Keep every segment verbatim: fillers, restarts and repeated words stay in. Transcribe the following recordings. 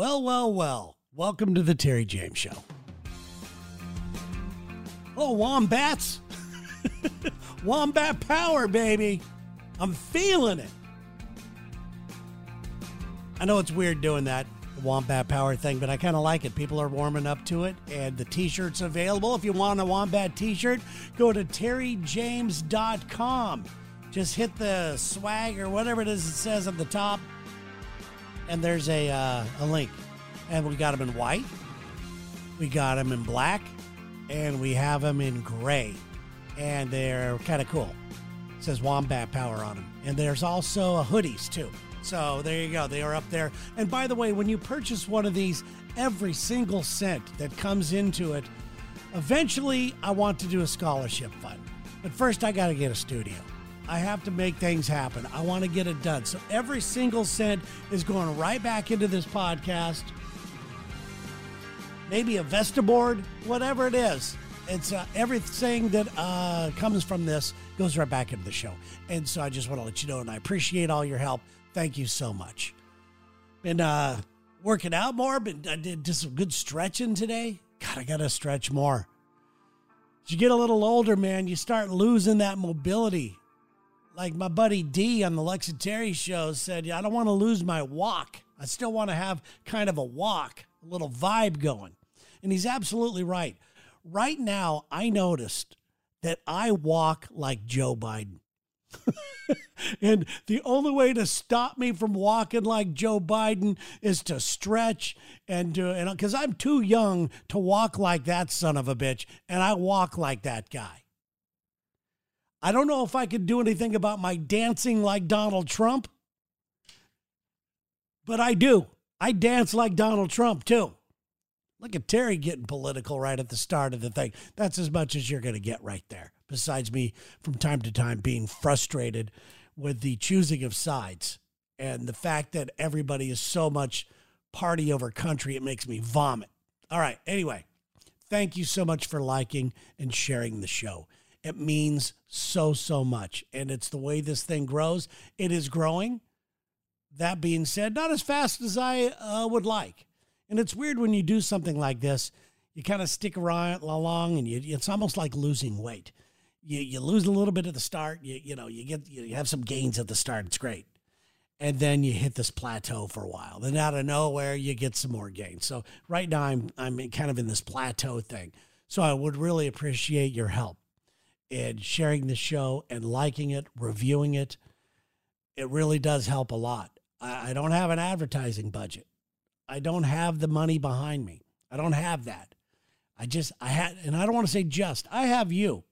Well, well, well, welcome to the Terry James Show. Oh, wombats. Wombat power, baby. I'm feeling it. I know it's weird doing that wombat power thing, but I kind of like it. People are warming up to it, and the t-shirt's available. If you want a wombat t-shirt, go to terry james dot com. Just hit the swag or whatever it is it says at the top, and there's a, uh, a link. And we got them in white, we got them in black, and we have them in gray. And they're kind of cool. It says Wombat Power on them. And there's also a hoodies, too. So there you go. They are up there. And by the way, when you purchase one of these, every single cent that comes into it, eventually I want to do a scholarship fund. But first, I got to get a studio. I have to make things happen. I want to get it done. So every single cent is going right back into this podcast. Maybe a Vestaboard, whatever it is. It's uh, everything that uh, comes from this goes right back into the show. And so I just want to let you know, and I appreciate all your help. Thank you so much. Been uh, working out more, but I did just some good stretching today. God, I got to stretch more. As you get a little older, man, you start losing that mobility. Like my buddy D on the Lex and Terry show said, I don't want to lose my walk. I still want to have kind of a walk, a little vibe going. And he's absolutely right. Right now, I noticed that I walk like Joe Biden. And the only way to stop me from walking like Joe Biden is to stretch and do it. Because I'm too young to walk like that son of a bitch, and I walk like that guy. I don't know if I could do anything about my dancing like Donald Trump, but I do. I dance like Donald Trump, too. Look at Terry getting political right at the start of the thing. That's as much as you're going to get right there, besides me from time to time being frustrated with the choosing of sides and the fact that everybody is so much party over country, it makes me vomit. All right, anyway, thank you so much for liking and sharing the show. It means so, so much, and it's the way this thing grows. It is growing. That being said, not as fast as I uh, would like. And it's weird when you do something like this, you kind of stick around along, and you, it's almost like losing weight. You you lose a little bit at the start, you you know, you get you have some gains at the start, it's great. And then you hit this plateau for a while. Then out of nowhere, you get some more gains. So right now I'm I'm kind of in this plateau thing. So I would really appreciate your help in sharing the show and liking it, reviewing it. It really does help a lot. I, I don't have an advertising budget. I don't have the money behind me. I don't have that. I just, I had, and I don't want to say just, I have you.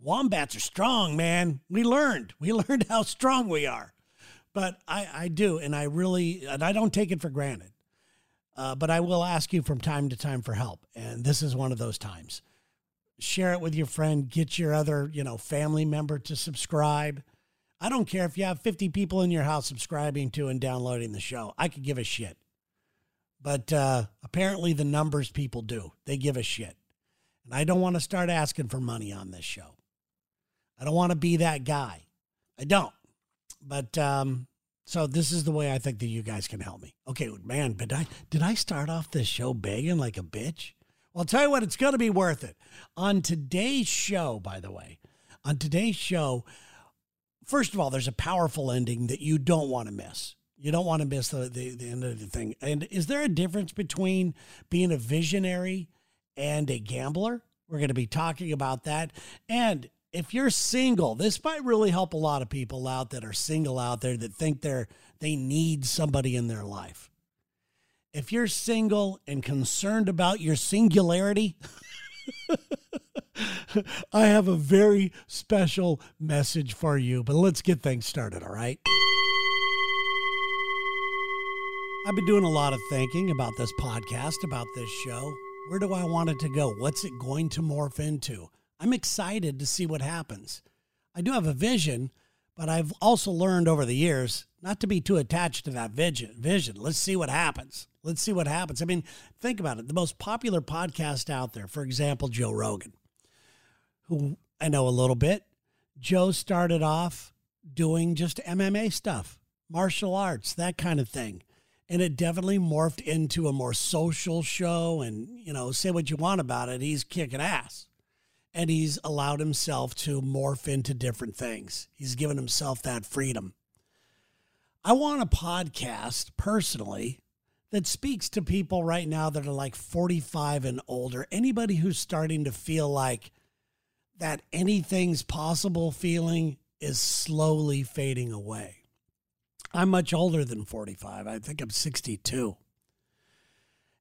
Wombats are strong, man. We learned. We learned how strong we are. But I, I do, and I really, and I don't take it for granted. Uh, but I will ask you from time to time for help. And this is one of those times. Share it with your friend. Get your other, you know, family member to subscribe. I don't care if you have fifty people in your house subscribing to and downloading the show. I could give a shit. But uh, apparently the numbers people do. They give a shit. And I don't want to start asking for money on this show. I don't want to be that guy. I don't. But um, so this is the way I think that you guys can help me. Okay, man, but I, did I start off this show begging like a bitch? Well, I'll tell you what, it's going to be worth it. On today's show, by the way, on today's show... First of all, there's a powerful ending that you don't want to miss. You don't want to miss the, the, the end of the thing. And is there a difference between being a visionary and a gambler? We're going to be talking about that. And if you're single, this might really help a lot of people out that are single out there that think they're they need somebody in their life. If you're single and concerned about your singularity, I have a very special message for you, but let's get things started, all right? I've been doing a lot of thinking about this podcast, about this show. Where do I want it to go? What's it going to morph into? I'm excited to see what happens. I do have a vision, but I've also learned over the years not to be too attached to that vision. Vision. Let's see what happens. Let's see what happens. I mean, think about it. The most popular podcast out there, for example, Joe Rogan, who I know a little bit. Joe started off doing just M M A stuff, martial arts, that kind of thing. And it definitely morphed into a more social show. And, you know, say what you want about it, he's kicking ass. And he's allowed himself to morph into different things. He's given himself that freedom. I want a podcast, personally, that speaks to people right now that are like forty-five and older. Anybody who's starting to feel like that anything's possible feeling is slowly fading away. I'm much older than forty-five. I think I'm sixty-two.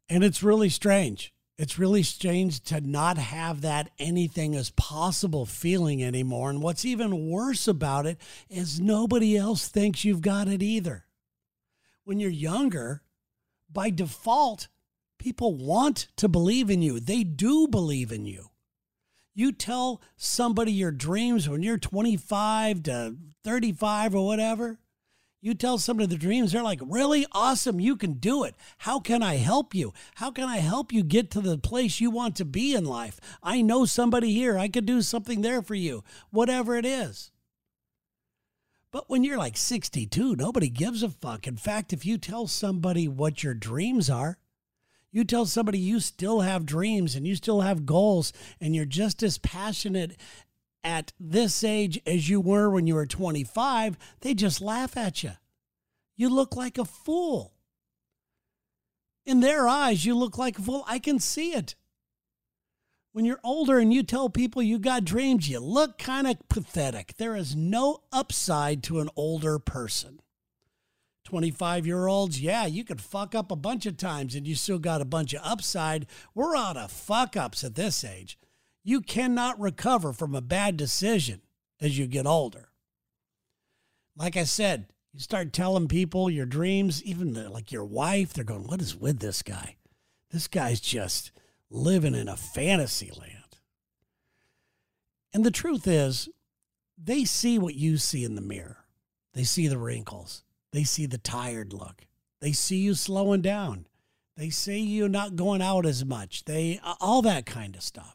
And it's really strange. It's really strange to not have that anything is possible feeling anymore. And what's even worse about it is nobody else thinks you've got it either. When you're younger, by default, people want to believe in you. They do believe in you. You tell somebody your dreams when you're twenty-five to thirty-five or whatever. You tell somebody the dreams, they're like, really? Awesome, you can do it. How can I help you? How can I help you get to the place you want to be in life? I know somebody here. I could do something there for you, whatever it is. But when you're like sixty-two, nobody gives a fuck. In fact, if you tell somebody what your dreams are, you tell somebody you still have dreams and you still have goals and you're just as passionate at this age as you were when you were twenty-five, they just laugh at you. You look like a fool. In their eyes, you look like a fool. I can see it. When you're older and you tell people you got dreams, you look kind of pathetic. There is no upside to an older person. twenty-five-year-olds, yeah, you could fuck up a bunch of times and you still got a bunch of upside. We're out of fuck-ups at this age. You cannot recover from a bad decision as you get older. Like I said, you start telling people your dreams, even the, like your wife, they're going, what is with this guy? This guy's just living in a fantasy land. And the truth is, they see what you see in the mirror. They see the wrinkles. They see the tired look. They see you slowing down. They see you not going out as much. They, all that kind of stuff.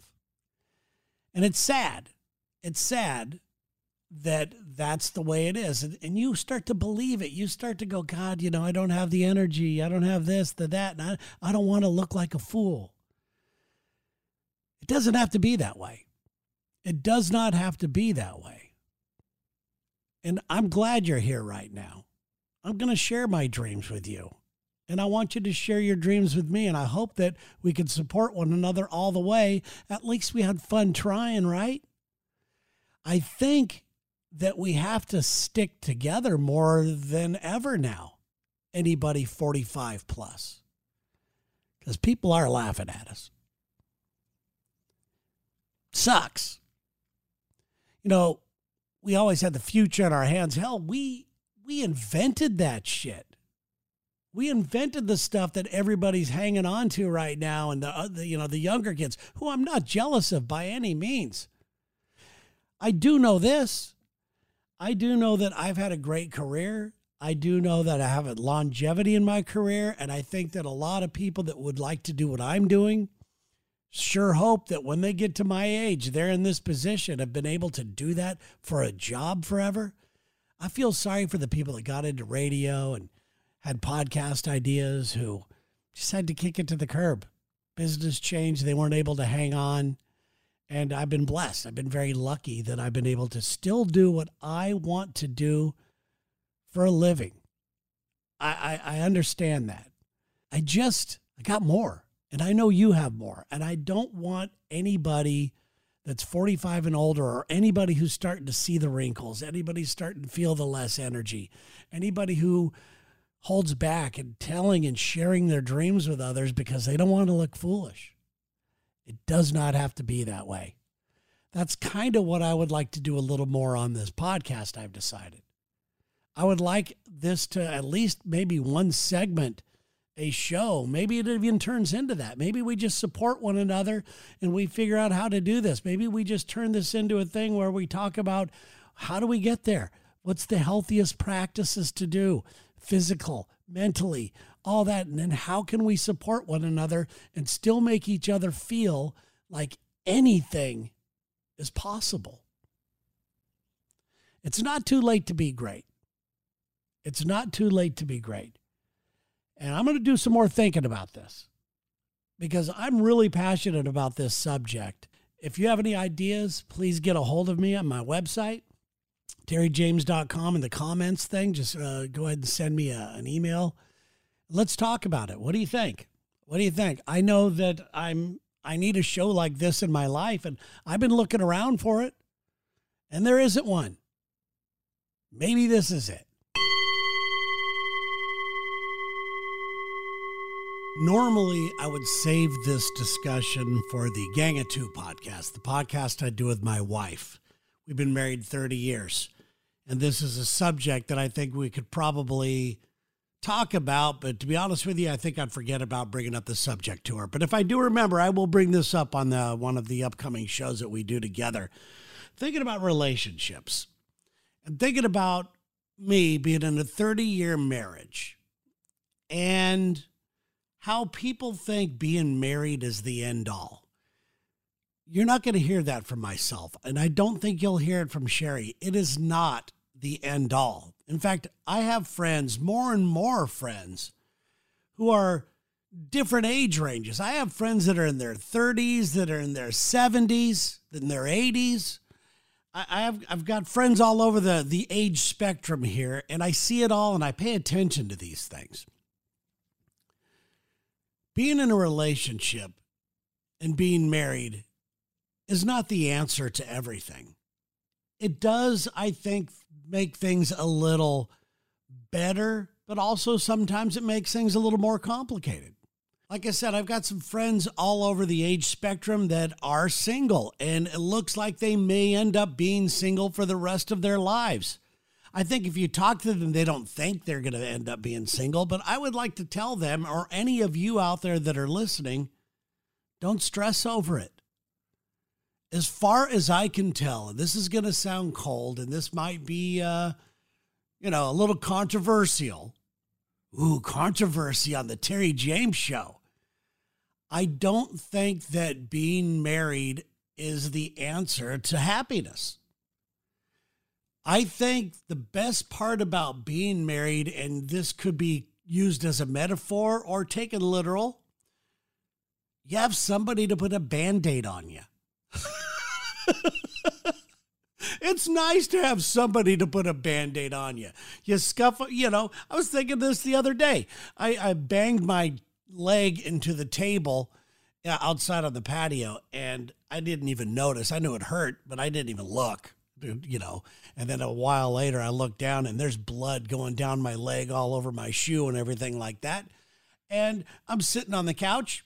And it's sad. It's sad that that's the way it is. And, and you start to believe it. You start to go, God, you know, I don't have the energy. I don't have this, the, that. And I, I don't want to look like a fool. It doesn't have to be that way. It does not have to be that way. And I'm glad you're here right now. I'm going to share my dreams with you. And I want you to share your dreams with me. And I hope that we can support one another all the way. At least we had fun trying, right? I think that we have to stick together more than ever now. Anybody forty-five plus. Because people are laughing at us. Sucks. You know, we always had the future in our hands. Hell, we we invented that shit. We invented the stuff that everybody's hanging on to right now, and the, uh, the you know the younger kids, who I'm not jealous of by any means. I do know this. I do know that I've had a great career. I do know that I have a longevity in my career, and I think that a lot of people that would like to do what I'm doing sure hope that when they get to my age, they're in this position, have been able to do that for a job forever. I feel sorry for the people that got into radio and had podcast ideas, who just had to kick it to the curb. Business changed. They weren't able to hang on. And I've been blessed. I've been very lucky that I've been able to still do what I want to do for a living. I, I, I understand that. I just, I got more. And I know you have more. And I don't want anybody that's forty-five and older, or anybody who's starting to see the wrinkles, anybody starting to feel the less energy, anybody who holds back and telling and sharing their dreams with others because they don't want to look foolish. It does not have to be that way. That's kind of what I would like to do a little more on this podcast, I've decided. I would like this to at least maybe one segment, a show. Maybe it even turns into that. Maybe we just support one another and we figure out how to do this. Maybe we just turn this into a thing where we talk about how do we get there? What's the healthiest practices to do? Physical, mentally, all that. And then how can we support one another and still make each other feel like anything is possible? It's not too late to be great. It's not too late to be great. And I'm going to do some more thinking about this because I'm really passionate about this subject. If you have any ideas, please get a hold of me on my website, terry james dot com, in the comments thing. Just uh, go ahead and send me a, an email. Let's talk about it. What do you think? What do you think? I know that I'm, I need a show like this in my life, and I've been looking around for it, and there isn't one. Maybe this is it. Normally, I would save this discussion for the Gang of Two podcast, the podcast I do with my wife. We've been married thirty years, and this is a subject that I think we could probably talk about, but to be honest with you, I think I'd forget about bringing up the subject to her. But if I do remember, I will bring this up on the, one of the upcoming shows that we do together. Thinking about relationships and thinking about me being in a thirty-year marriage and how people think being married is the end all. You're not going to hear that from myself, and I don't think you'll hear it from Sherry. It is not the end all. In fact, I have friends, more and more friends, who are different age ranges. I have friends that are in their thirties, that are in their seventies, in their eighties. I, I've, I've got friends all over the, the age spectrum here, and I see it all, and I pay attention to these things. Being in a relationship and being married is not the answer to everything. It does, I think, make things a little better, but also sometimes it makes things a little more complicated. Like I said, I've got some friends all over the age spectrum that are single, and it looks like they may end up being single for the rest of their lives. I think if you talk to them, they don't think they're going to end up being single, but I would like to tell them, or any of you out there that are listening, don't stress over it. As far as I can tell, and this is going to sound cold, and this might be, uh, you know, a little controversial. Ooh, controversy on the Terry James show. I don't think that being married is the answer to happiness. I think the best part about being married, and this could be used as a metaphor or taken literal, you have somebody to put a Band-Aid on you. It's nice to have somebody to put a Band-Aid on you. You scuffle, you know, I was thinking this the other day. I, I banged my leg into the table outside on the patio, and I didn't even notice. I knew it hurt, but I didn't even look. You know, and then a while later I looked down and there's blood going down my leg all over my shoe and everything like that. And I'm sitting on the couch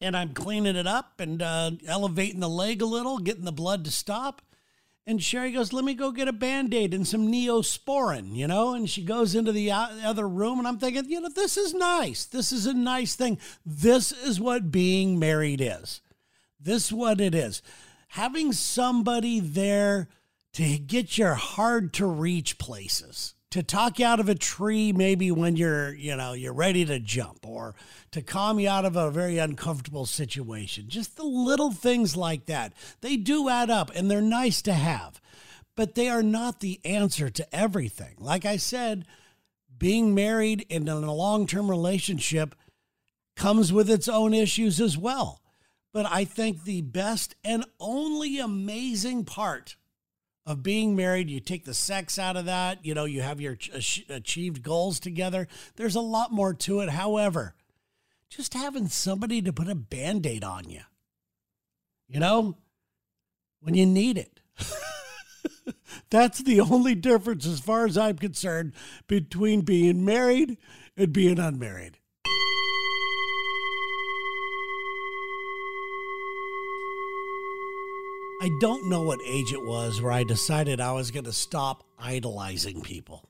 and I'm cleaning it up and uh, elevating the leg a little, getting the blood to stop. And Sherry goes, let me go get a Band-Aid and some Neosporin, you know, and she goes into the other room and I'm thinking, you know, this is nice. This is a nice thing. This is what being married is. This is what it is. Having somebody there to get your hard-to-reach places, to talk you out of a tree maybe when you're, you know, you're ready to jump, or to calm you out of a very uncomfortable situation. Just the little things like that. They do add up, and they're nice to have, but they are not the answer to everything. Like I said, being married and in a long-term relationship comes with its own issues as well. But I think the best and only amazing part of being married, you take the sex out of that, you know, you have your ach- achieved goals together. There's a lot more to it. However, just having somebody to put a Band-Aid on you, you know, when you need it. That's the only difference, as far as I'm concerned, between being married and being unmarried. I don't know what age it was where I decided I was going to stop idolizing people.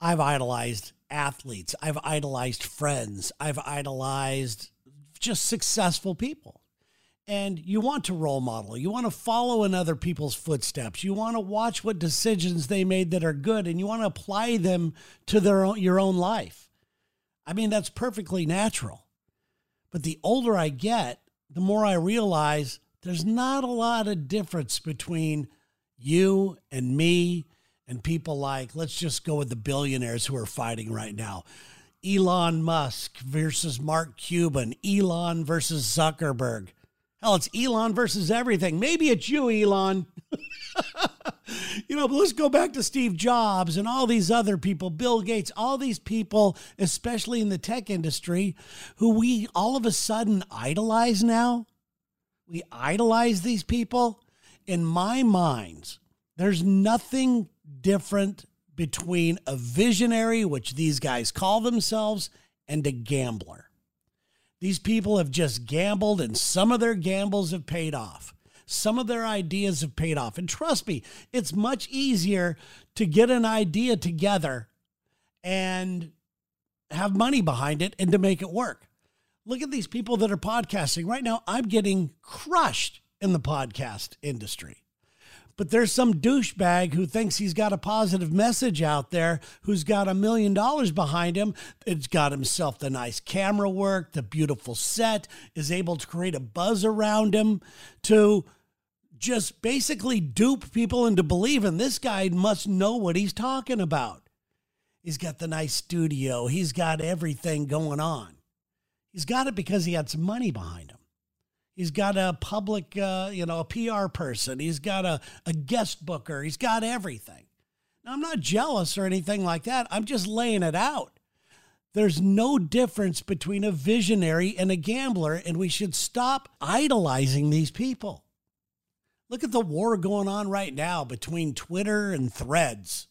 I've idolized athletes. I've idolized friends. I've idolized just successful people. And you want to role model. You want to follow in other people's footsteps. You want to watch what decisions they made that are good, and you want to apply them to their own, your own life. I mean, that's perfectly natural. But the older I get, the more I realize there's not a lot of difference between you and me and people like, let's just go with the billionaires who are fighting right now. Elon Musk versus Mark Cuban, Elon versus Zuckerberg. Hell, it's Elon versus everything. Maybe it's you, Elon. You know, but let's go back to Steve Jobs and all these other people, Bill Gates, all these people, especially in the tech industry, who we all of a sudden idolize now. We idolize these people. In my mind, there's nothing different between a visionary, which these guys call themselves, and a gambler. These people have just gambled, and some of their gambles have paid off. Some of their ideas have paid off. And trust me, it's much easier to get an idea together and have money behind it and to make it work. Look at these people that are podcasting. Right now, I'm getting crushed in the podcast industry. But there's some douchebag who thinks he's got a positive message out there, who's got a million dollars behind him. It's got himself the nice camera work, the beautiful set, is able to create a buzz around him to just basically dupe people into believing this guy must know what he's talking about. He's got the nice studio. He's got everything going on. He's got it because he had some money behind him. He's got a public, uh, you know, a P R person. He's got a, a guest booker. He's got everything. Now, I'm not jealous or anything like that. I'm just laying it out. There's no difference between a visionary and a gambler, and we should stop idolizing these people. Look at the war going on right now between Twitter and Threads.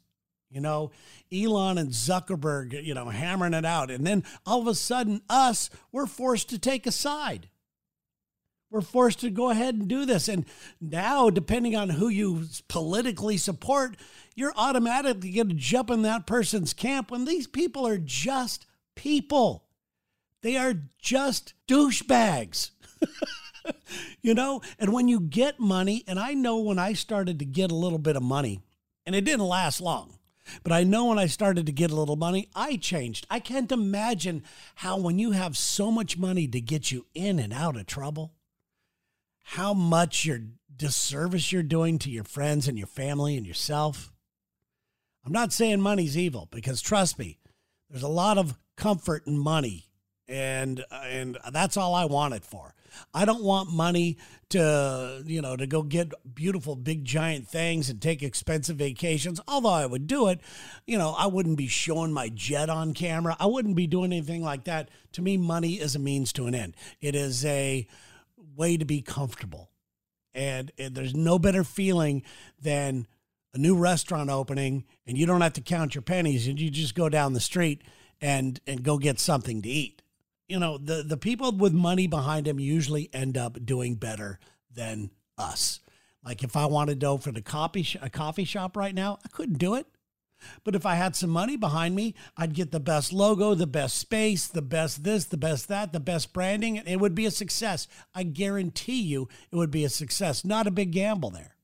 You know, Elon and Zuckerberg, you know, hammering it out. And then all of a sudden, us, we're forced to take a side. We're forced to go ahead and do this. And now, depending on who you politically support, you're automatically going to jump in that person's camp when these people are just people. They are just douchebags, you know? And when you get money, and I know when I started to get a little bit of money, and it didn't last long, but I know when I started to get a little money, I changed. I can't imagine how when you have so much money to get you in and out of trouble, how much your disservice you're doing to your friends and your family and yourself. I'm not saying money's evil, because trust me, there's a lot of comfort in money, and and that's all I want it for. I don't want money to, you know, to go get beautiful big giant things and take expensive vacations. Although I would do it, you know, I wouldn't be showing my jet on camera. I wouldn't be doing anything like that. To me, money is a means to an end. It is a way to be comfortable. And, and there's no better feeling than a new restaurant opening and you don't have to count your pennies and you just go down the street and, and go get something to eat. You know, the, the people with money behind them usually end up doing better than us. Like if I wanted to open a coffee, sh- a coffee shop right now, I couldn't do it. But if I had some money behind me, I'd get the best logo, the best space, the best this, the best that, the best branding. It would be a success. I guarantee you it would be a success. Not a big gamble there.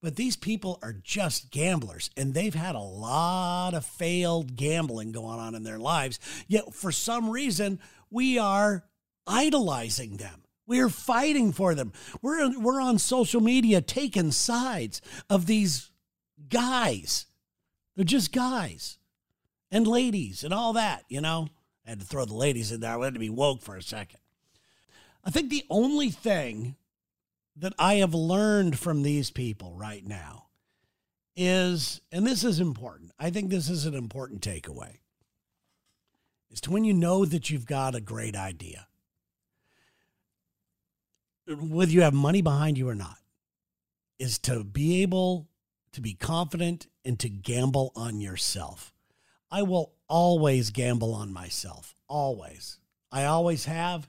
But these people are just gamblers, and they've had a lot of failed gambling going on in their lives. Yet for some reason, we are idolizing them. We're fighting for them. We're, we're on social media taking sides of these guys. They're just guys and ladies and all that, you know. I had to throw the ladies in there. I had to be woke for a second. I think the only thing that I have learned from these people right now is, and this is important, I think this is an important takeaway, is to when you know that you've got a great idea, whether you have money behind you or not, is to be able to be confident and to gamble on yourself. I will always gamble on myself, always. I always have.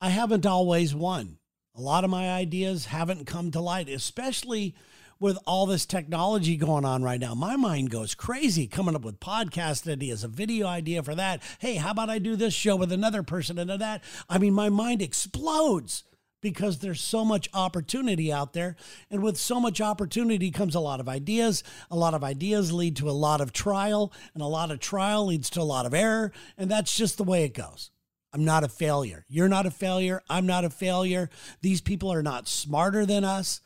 I haven't always won. A lot of my ideas haven't come to light, especially with all this technology going on right now. My mind goes crazy coming up with podcast ideas, a video idea for that. Hey, how about I do this show with another person and that? I mean, my mind explodes, because there's so much opportunity out there. And with so much opportunity comes a lot of ideas. A lot of ideas lead to a lot of trial. And a lot of trial leads to a lot of error. And that's just the way it goes. I'm not a failure. You're not a failure. I'm not a failure. These people are not smarter than us.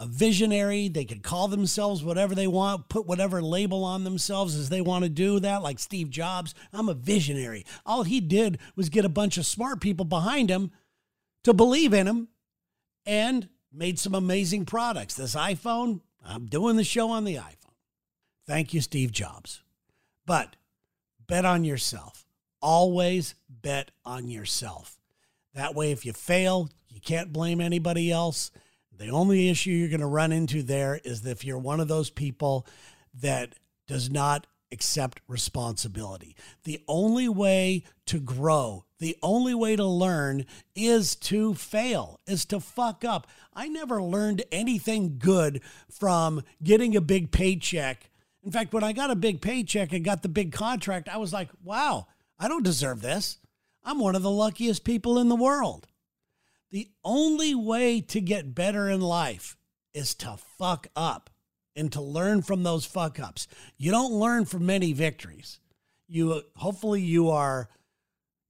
a visionary. They could call themselves whatever they want, put whatever label on themselves as they want to do that, like Steve Jobs. I'm a visionary. All he did was get a bunch of smart people behind him to believe in him and made some amazing products. This iPhone, I'm doing the show on the iPhone. Thank you, Steve Jobs. But bet on yourself. Always bet on yourself. That way, if you fail, you can't blame anybody else. The only issue you're going to run into there is if you're one of those people that does not accept responsibility. The only way to grow, the only way to learn is to fail, is to fuck up. I never learned anything good from getting a big paycheck. In fact, when I got a big paycheck and got the big contract, I was like, wow, I don't deserve this. I'm one of the luckiest people in the world. The only way to get better in life is to fuck up and to learn from those fuck ups. You don't learn from many victories. You hopefully you are,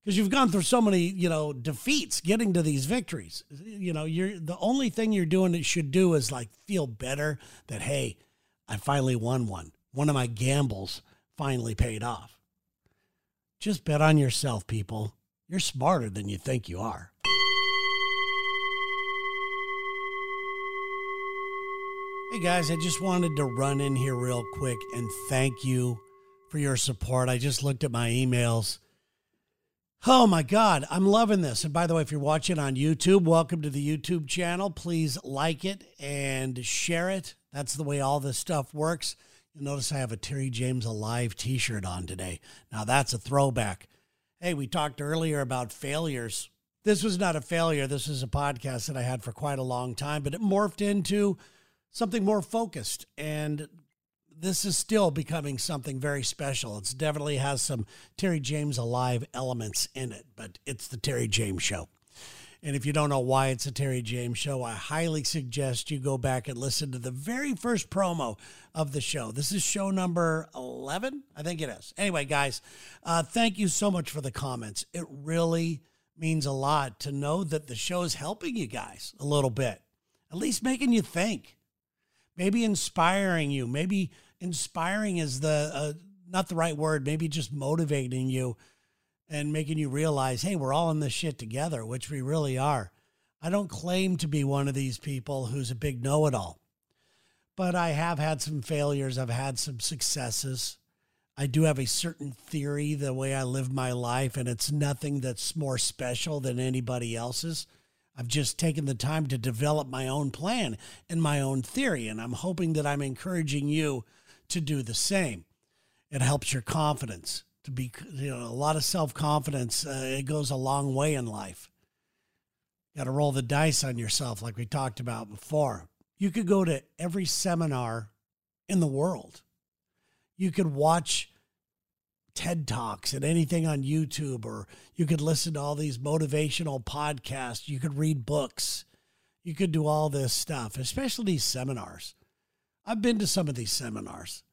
because you've gone through so many, you know, defeats getting to these victories. You know, you're the only thing you're doing that should do is like feel better that, hey, I finally won one. One of my gambles finally paid off. Just bet on yourself, people. You're smarter than you think you are. Hey guys, I just wanted to run in here real quick and thank you for your support. I just looked at my emails. Oh my God, I'm loving this. And by the way, if you're watching on YouTube, welcome to the YouTube channel. Please like it and share it. That's the way all this stuff works. You'll notice I have a Terry James Alive t-shirt on today. Now that's a throwback. Hey, we talked earlier about failures. This was not a failure. This was a podcast that I had for quite a long time, but it morphed into something more focused, and this is still becoming something very special. It definitely has some Terry James Alive elements in it, but it's the Terry James Show. And if you don't know why it's a Terry James Show, I highly suggest you go back and listen to the very first promo of the show. This is show number eleven, I think it is. Anyway, guys, uh, thank you so much for the comments. It really means a lot to know that the show is helping you guys a little bit, at least making you think. Maybe inspiring you. Maybe inspiring is the uh, not the right word. Maybe just motivating you and making you realize, hey, we're all in this shit together, which we really are. I don't claim to be one of these people who's a big know-it-all, but I have had some failures. I've had some successes. I do have a certain theory, the way I live my life, and it's nothing that's more special than anybody else's. I've just taken the time to develop my own plan and my own theory, and I'm hoping that I'm encouraging you to do the same. It helps your confidence to be, you know, a lot of self-confidence. Uh, it goes a long way in life. Got to roll the dice on yourself like we talked about before. You could go to every seminar in the world. You could watch TED Talks and anything on YouTube, or you could listen to all these motivational podcasts. You could read books. You could do all this stuff, especially these seminars. I've been to some of these seminars,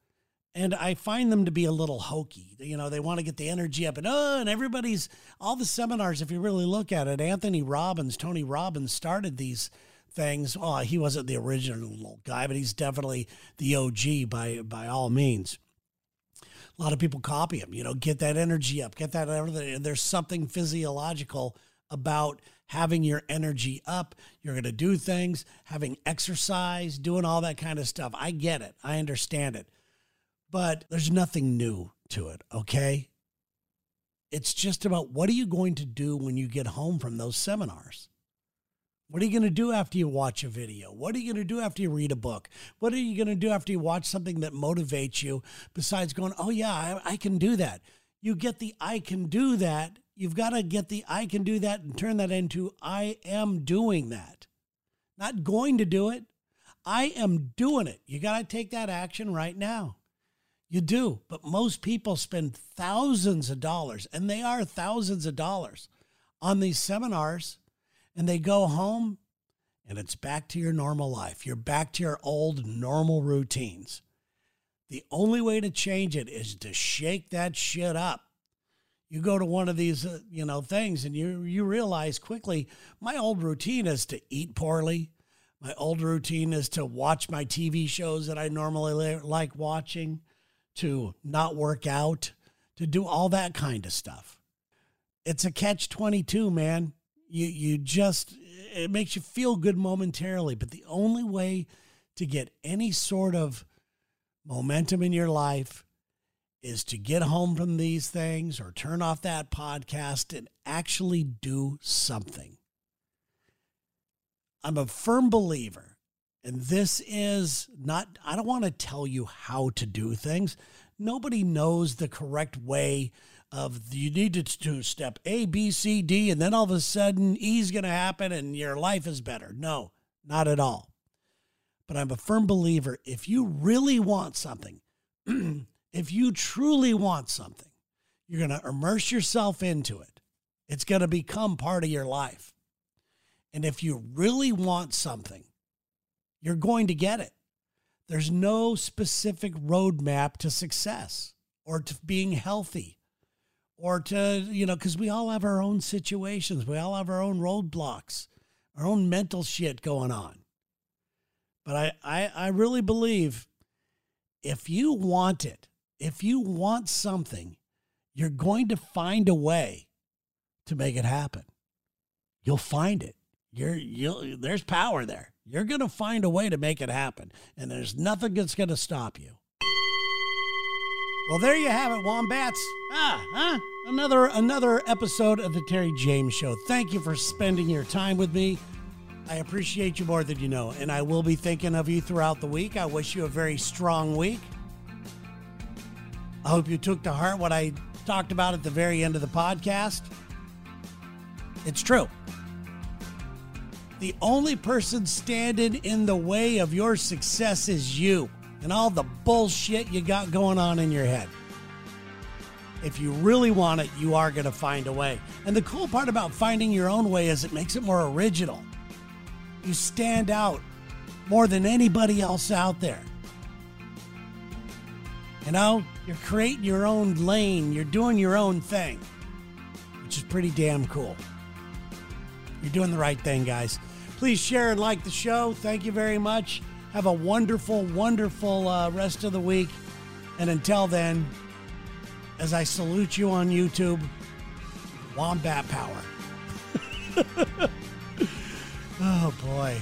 and I find them to be a little hokey. You know, they want to get the energy up, and oh, and everybody's, all the seminars, if you really look at it, Anthony Robbins, Tony Robbins started these things. Oh, he wasn't the original guy, but he's definitely the O G by, by all means. A lot of people copy them, you know, get that energy up, get that everything. And there's something physiological about having your energy up. You're going to do things, having exercise, doing all that kind of stuff. I get it. I understand it. But there's nothing new to it, okay? It's just about what are you going to do when you get home from those seminars? What are you going to do after you watch a video? What are you going to do after you read a book? What are you going to do after you watch something that motivates you besides going, oh, yeah, I, I can do that? You get the I can do that. You've got to get the I can do that and turn that into I am doing that. Not going to do it. I am doing it. You got to take that action right now. You do. But most people spend thousands of dollars, and they are thousands of dollars, on these seminars. And they go home, and it's back to your normal life. You're back to your old normal routines. The only way to change it is to shake that shit up. You go to one of these, uh, you know, things, and you you realize quickly, my old routine is to eat poorly. My old routine is to watch my T V shows that I normally like watching, to not work out, to do all that kind of stuff. It's a catch twenty-two, man. You, you just, it makes you feel good momentarily, but the only way to get any sort of momentum in your life is to get home from these things or turn off that podcast and actually do something. I'm a firm believer, and this is not, I don't want to tell you how to do things. Nobody knows the correct way of, you need to do step A, B, C, D, and then all of a sudden E is going to happen and your life is better. No, not at all. But I'm a firm believer, if you really want something, if you truly want something, you're going to immerse yourself into it. It's going to become part of your life. And if you really want something, you're going to get it. There's no specific roadmap to success or to being healthy or to, you know, because we all have our own situations. We all have our own roadblocks, our own mental shit going on. But I, I, I really believe if you want it, if you want something, you're going to find a way to make it happen. You'll find it. You're, you'll, there's power there. You're going to find a way to make it happen, and there's nothing that's going to stop you. Well, there you have it, Wombats. Ah, huh? Another, another episode of The Terry James Show. Thank you for spending your time with me. I appreciate you more than you know, and I will be thinking of you throughout the week. I wish you a very strong week. I hope you took to heart what I talked about at the very end of the podcast. It's true. The only person standing in the way of your success is you and all the bullshit you got going on in your head. If you really want it, you are going to find a way. And the cool part about finding your own way is it makes it more original. You stand out more than anybody else out there. You know, you're creating your own lane. You're doing your own thing, which is pretty damn cool. You're doing the right thing, guys. Please share and like the show. Thank you very much. Have a wonderful, wonderful uh, rest of the week. And until then, as I salute you on YouTube, Wombat Power. Oh, boy.